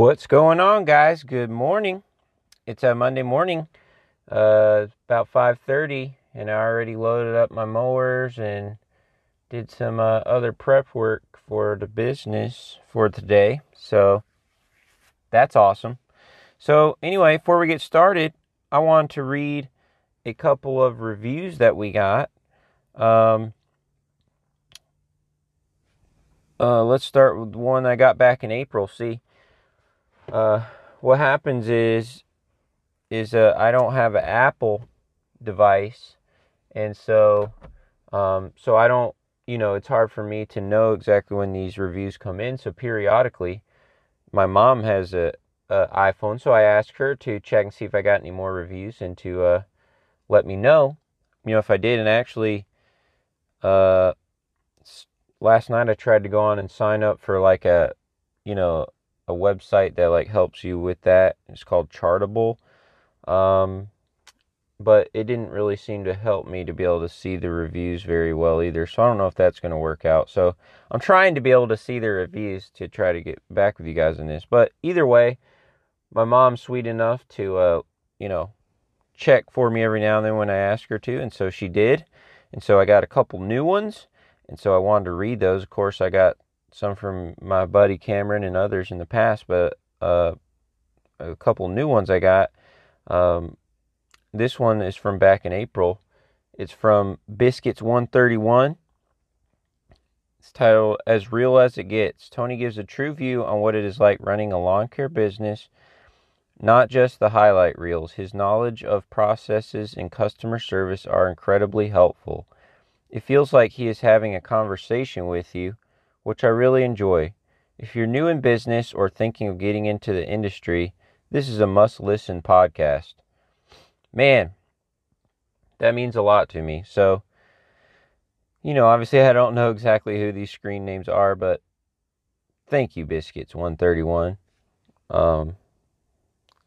What's going on, guys? Good morning. It's a Monday morning, about 5:30, and I already loaded up my mowers and did some other prep work for the business for today. So that's awesome. So anyway, before we get started, I want to read a couple of reviews that we got. Let's start with one I got back in April. See, what happens is I don't have an Apple device, and so I don't, it's hard for me to know exactly when these reviews come in. So periodically, my mom has a iPhone, so I asked her to check and see if I got any more reviews and to let me know, if I did. And actually, last night I tried to go on and sign up for like a website that like helps you with that. It's called Chartable, but it didn't really seem to help me to be able to see the reviews very well either, so I don't know if that's going to work out. So I'm trying to be able to see the reviews to try to get back with you guys on this, but either way, my mom's sweet enough to check for me every now and then when I ask her to, and so she did, and so I got a couple new ones, and so I wanted to read those. Of course, I got some from my buddy Cameron and others in the past, but a couple new ones I got. This one is from back in April. It's from Biscuits131. It's titled, "As Real As It Gets. Tony gives a true view on what it is like running a lawn care business, not just the highlight reels. His knowledge of processes and customer service are incredibly helpful. It feels like he is having a conversation with you, which I really enjoy. If you're new in business or thinking of getting into the industry, this is a must-listen podcast." Man, that means a lot to me. So, obviously I don't know exactly who these screen names are, but thank you, Biscuits131.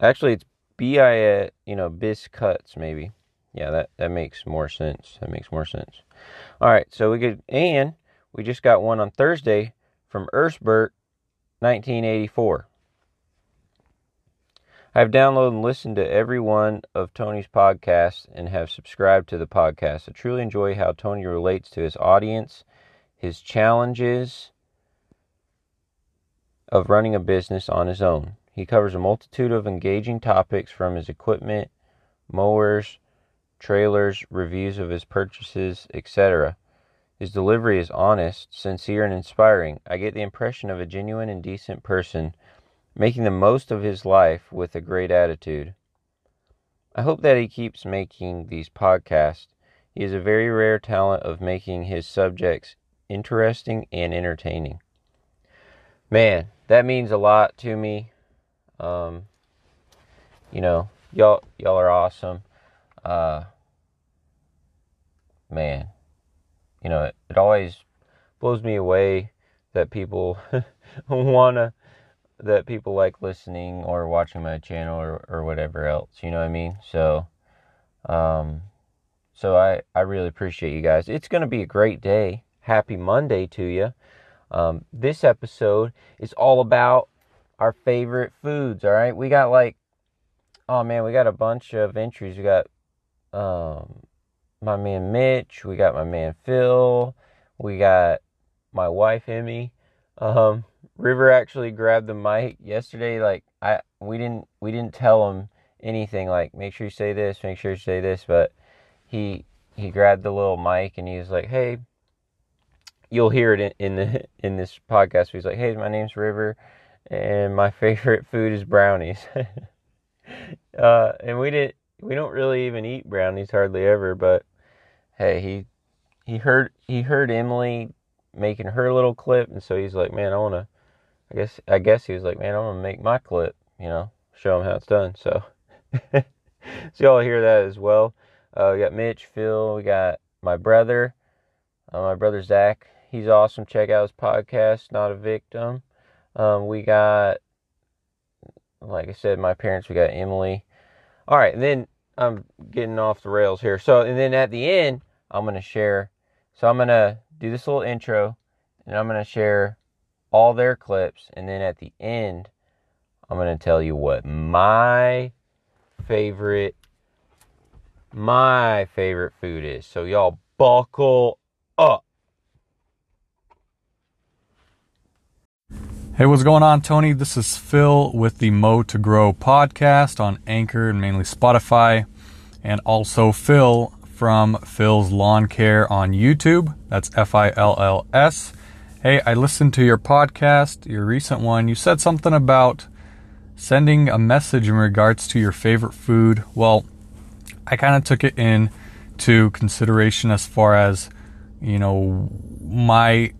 Actually, it's B-I-S, Biscuits, maybe. Yeah, that makes more sense. All right, so we just got one on Thursday from Ersberg, 1984. "I've downloaded and listened to every one of Tony's podcasts and have subscribed to the podcast. I truly enjoy how Tony relates to his audience, his challenges of running a business on his own. He covers a multitude of engaging topics, from his equipment, mowers, trailers, reviews of his purchases, etc. His delivery is honest, sincere, and inspiring. I get the impression of a genuine and decent person making the most of his life with a great attitude. I hope that he keeps making these podcasts. He has a very rare talent of making his subjects interesting and entertaining." Man, that means a lot to me. Y'all are awesome. Man. It always blows me away that people that people like listening or watching my channel or whatever else, what I mean? So, I really appreciate you guys. It's going to be a great day. Happy Monday to you. This episode is all about our favorite foods, all right? We got we got a bunch of entries. We got, my man Mitch, we got my man Phil, we got my wife Emmy. River actually grabbed the mic yesterday. We didn't tell him anything. Make sure you say this, make sure you say this. But he grabbed the little mic and he was like, "Hey," you'll hear it in this podcast. He's like, "Hey, my name's River, and my favorite food is brownies." And we don't really even eat brownies hardly ever, but hey, he heard Emily making her little clip, and so he's like, "Man, I guess he was like, man, I'm gonna make my clip, show him how it's done." So, so y'all hear that as well. We got Mitch, Phil, we got my brother Zach. He's awesome. Check out his podcast, Not a Victim. We got, like I said, my parents. We got Emily. All right, and then I'm getting off the rails here. So, and then at the end, I'm going to share. So I'm going to do this little intro, and I'm going to share all their clips. And then at the end, I'm going to tell you what my favorite food is. So y'all buckle up. Hey, what's going on, Tony? This is Phil with the Mow2Grow podcast on Anchor and mainly Spotify, and also Phil from Phil's Lawn Care on YouTube. That's Phills. Hey, I listened to your podcast, your recent one. You said something about sending a message in regards to your favorite food. Well, I kind of took it into consideration as far as, you know, my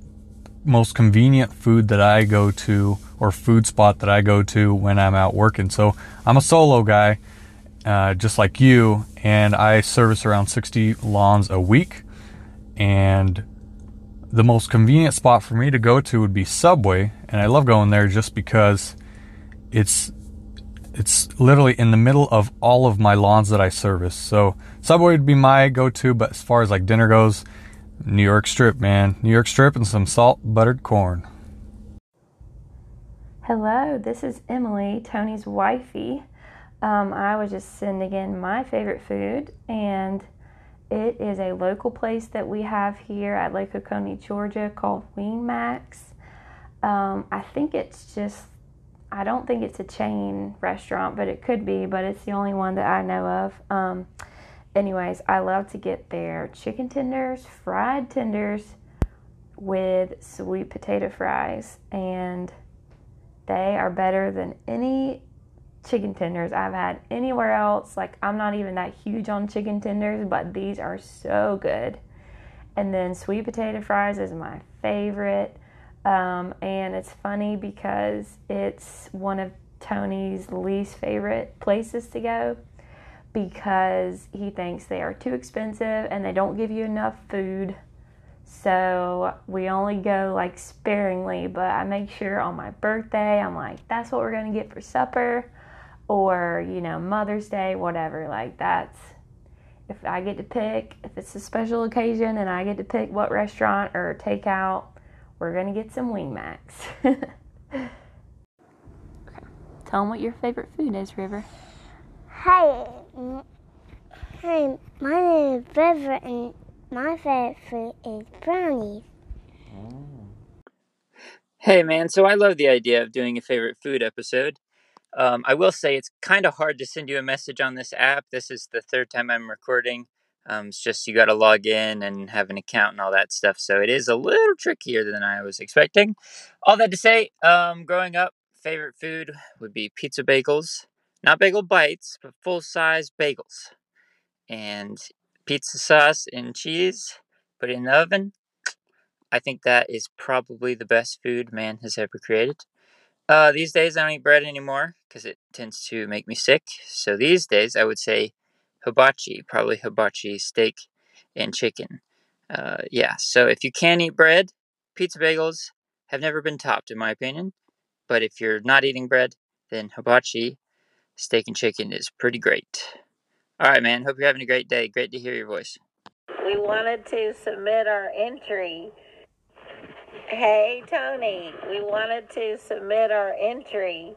most convenient food that I go to, or food spot that I go to when I'm out working. So I'm a solo guy, just like you, and I service around 60 lawns a week. And the most convenient spot for me to go to would be Subway, and I love going there just because it's literally in the middle of all of my lawns that I service. So Subway would be my go-to, but as far as like dinner goes, New York strip, man. New York strip and some salt buttered corn. Hello, this is Emily, Tony's wifey. I was just sending in my favorite food, and it is a local place that we have here at Lake Oconee, Georgia, called Ween Max. I think it's just, I don't think it's a chain restaurant, but it could be, but it's the only one that I know of. Anyways, I love to get their chicken tenders, fried tenders with sweet potato fries, and they are better than any chicken tenders I've had anywhere else. Like, I'm not even that huge on chicken tenders, but these are so good. And then sweet potato fries is my favorite. And it's funny because it's one of Tony's least favorite places to go, because he thinks they are too expensive and they don't give you enough food. So we only go like sparingly, but I make sure on my birthday, I'm like, that's what we're going to get for supper, or, you know, Mother's Day, whatever. Like, that's, if I get to pick, if it's a special occasion and I get to pick what restaurant or takeout, we're going to get some Ween Max. Okay. Tell them what your favorite food is, River. Hi, my name is River, and my favorite food is brownies. Hey, man, so I love the idea of doing a favorite food episode. I will say it's kind of hard to send you a message on this app. This is the third time I'm recording. It's just you got to log in and have an account and all that stuff, so it is a little trickier than I was expecting. All that to say, growing up, favorite food would be pizza bagels. Not bagel bites, but full-size bagels. And pizza sauce and cheese, put it in the oven. I think that is probably the best food man has ever created. These days I don't eat bread anymore because it tends to make me sick. So these days I would say hibachi, probably hibachi steak and chicken. Yeah, so if you can eat bread, pizza bagels have never been topped in my opinion. But if you're not eating bread, then hibachi steak and chicken is pretty great. All right, man. Hope you're having a great day. Great to hear your voice. We wanted to submit our entry. Hey, Tony. We wanted to submit our entry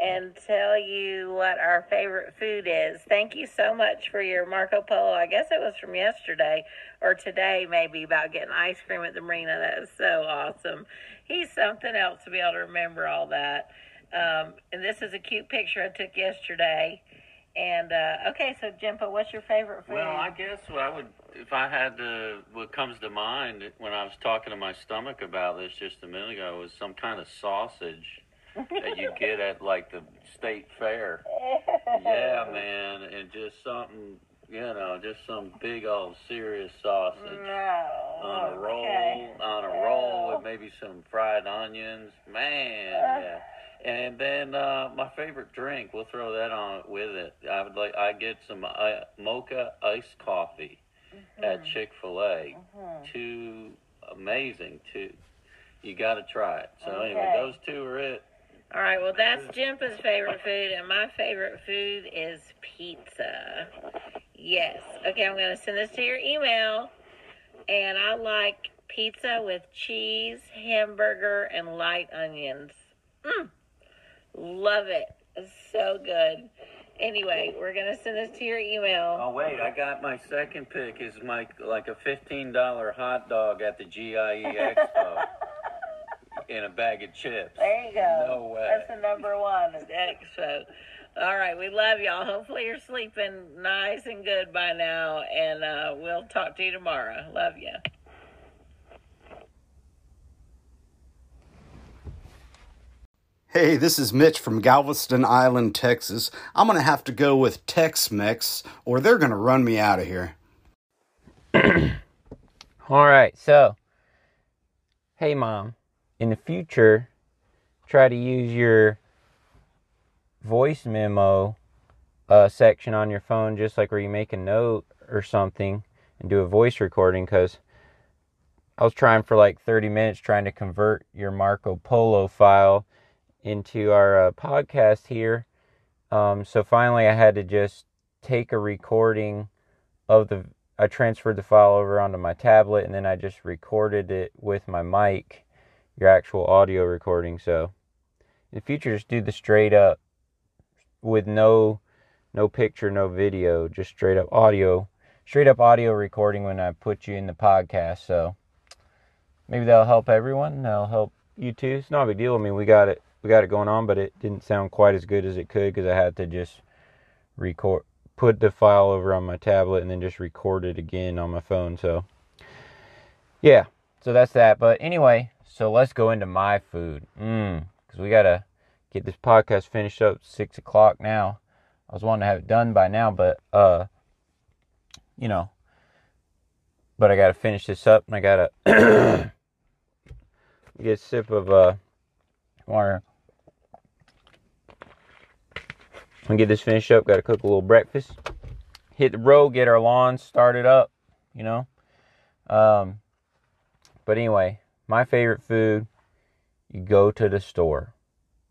and tell you what our favorite food is. Thank you so much for your Marco Polo. I guess it was from yesterday or today, maybe, about getting ice cream at the marina. That was so awesome. He's something else to be able to remember all that. And this is a cute picture I took yesterday. And, okay, so, Jimpa, what's your favorite food? Well, I guess I would, if I had to, what comes to mind when I was talking to my stomach about this just a minute ago was some kind of sausage that you get at, like, the state fair. Yeah, man, and just something, you know, just some big old serious sausage. No. On a roll with maybe some fried onions. Man, yeah. And then my favorite drink, we'll throw that on with it. I get some mocha iced coffee at Chick-fil-A. Too amazing. You got to try it. So anyway, those two are it. All right, well, that's Jimpa's favorite food, and my favorite food is pizza. Yes. Okay, I'm going to send this to your email. And I like pizza with cheese, hamburger, and light onions. Love it. It's so good. Anyway, we're going to send this to your email. Oh, wait. I got my second pick is my like a $15 hot dog at the GIE Expo in a bag of chips. There you go. No way. That's the number one at the Expo. All right. We love y'all. Hopefully you're sleeping nice and good by now, and we'll talk to you tomorrow. Love you. Hey, this is Mitch from Galveston Island, Texas. I'm going to have to go with Tex-Mex, or they're going to run me out of here. All right, so, hey, Mom, in the future, try to use your voice memo section on your phone, just like where you make a note or something, and do a voice recording, because I was trying for like 30 minutes trying to convert your Marco Polo file into our podcast here. So finally I had to just take a recording of the, I transferred the file over onto my tablet, and then I just recorded it with my mic, your actual audio recording. So in the future, just do the straight up with no picture, no video, just straight up audio recording when I put you in the podcast. So maybe that'll help everyone. That'll help you too. It's not a big deal. I mean, we got it going on, but it didn't sound quite as good as it could because I had to just record, put the file over on my tablet, and then just record it again on my phone. So yeah, so that's that. But anyway, so let's go into my food, because we gotta get this podcast finished up. 6 o'clock now. I was wanting to have it done by now, but but I gotta finish this up, and I gotta get a sip of water. I'm gonna get this finished up. Gotta cook a little breakfast, hit the road, get our lawn started up, but anyway, my favorite food, you go to the store.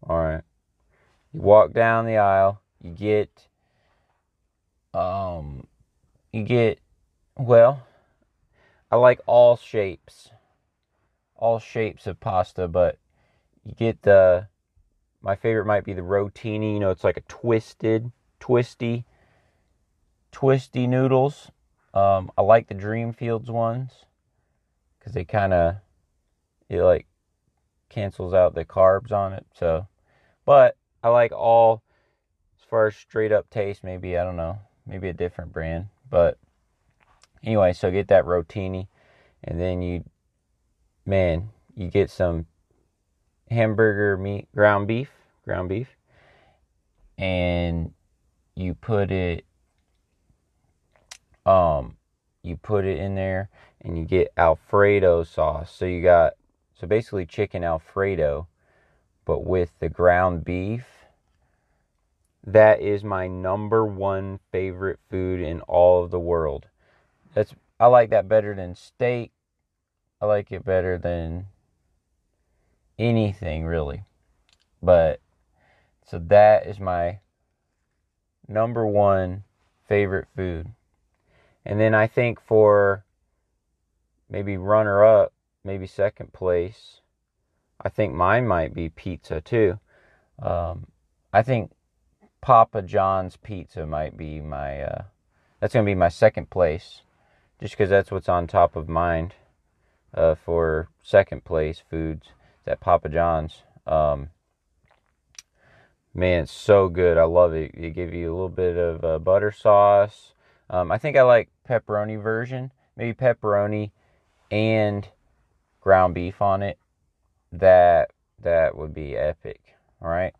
All right, you walk down the aisle, you get well, I like all shapes of pasta, but you get my favorite might be the rotini. It's like a twisty noodles. I like the Dreamfields ones, because they it cancels out the carbs on it. So, but I like all, as far as straight up taste, maybe, I don't know, maybe a different brand. But anyway, so get that rotini, and then you get some hamburger meat, ground beef, and you put it in there, and you get Alfredo sauce. So basically chicken Alfredo, but with the ground beef. That is my number one favorite food in all of the world. I like that better than steak. I like it better than anything, really. But so that is my number one favorite food. And then I think for maybe runner up, maybe second place, I think mine might be pizza too. I think Papa John's pizza might be my that's gonna be my second place, just because that's what's on top of mind for second place foods. That Papa John's, it's so good. I love it. They give you a little bit of butter sauce. I think I like pepperoni version. Maybe pepperoni and ground beef on it. That would be epic. All right,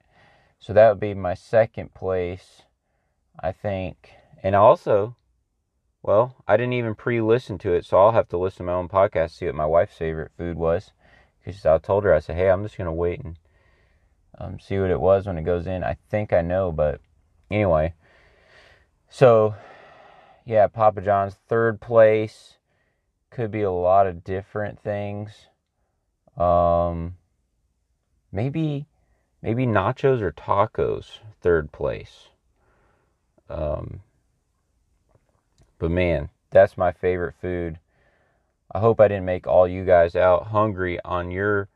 so that would be my second place, I think. And also, well, I didn't even pre-listen to it, so I'll have to listen to my own podcast to see what my wife's favorite food was. Because I told her, I said, hey, I'm just going to wait and see what it was when it goes in. I think I know, but anyway. So, yeah, Papa John's third place. Could be a lot of different things. Maybe nachos or tacos, third place. But, man, that's my favorite food. I hope I didn't make all you guys out hungry on your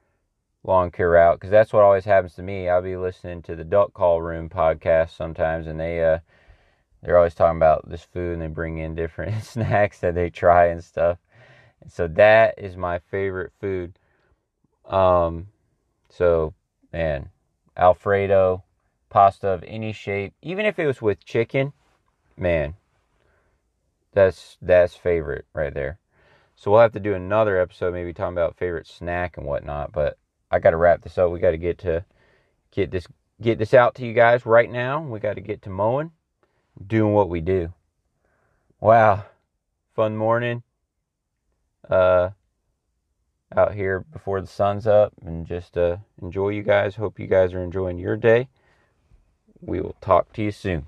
lawn care route, because that's what always happens to me. I'll be listening to the Duck Call Room podcast sometimes, and they're always talking about this food, and they bring in different snacks that they try and stuff. And so that is my favorite food. So, man, Alfredo, pasta of any shape, even if it was with chicken, man, that's favorite right there. So we'll have to do another episode, maybe talking about favorite snack and whatnot, but I got to wrap this up. We got to get this out to you guys right now. We got to get to mowing, doing what we do. Wow. Fun morning. Out here before the sun's up, and just enjoy you guys. Hope you guys are enjoying your day. We will talk to you soon.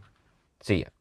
See ya.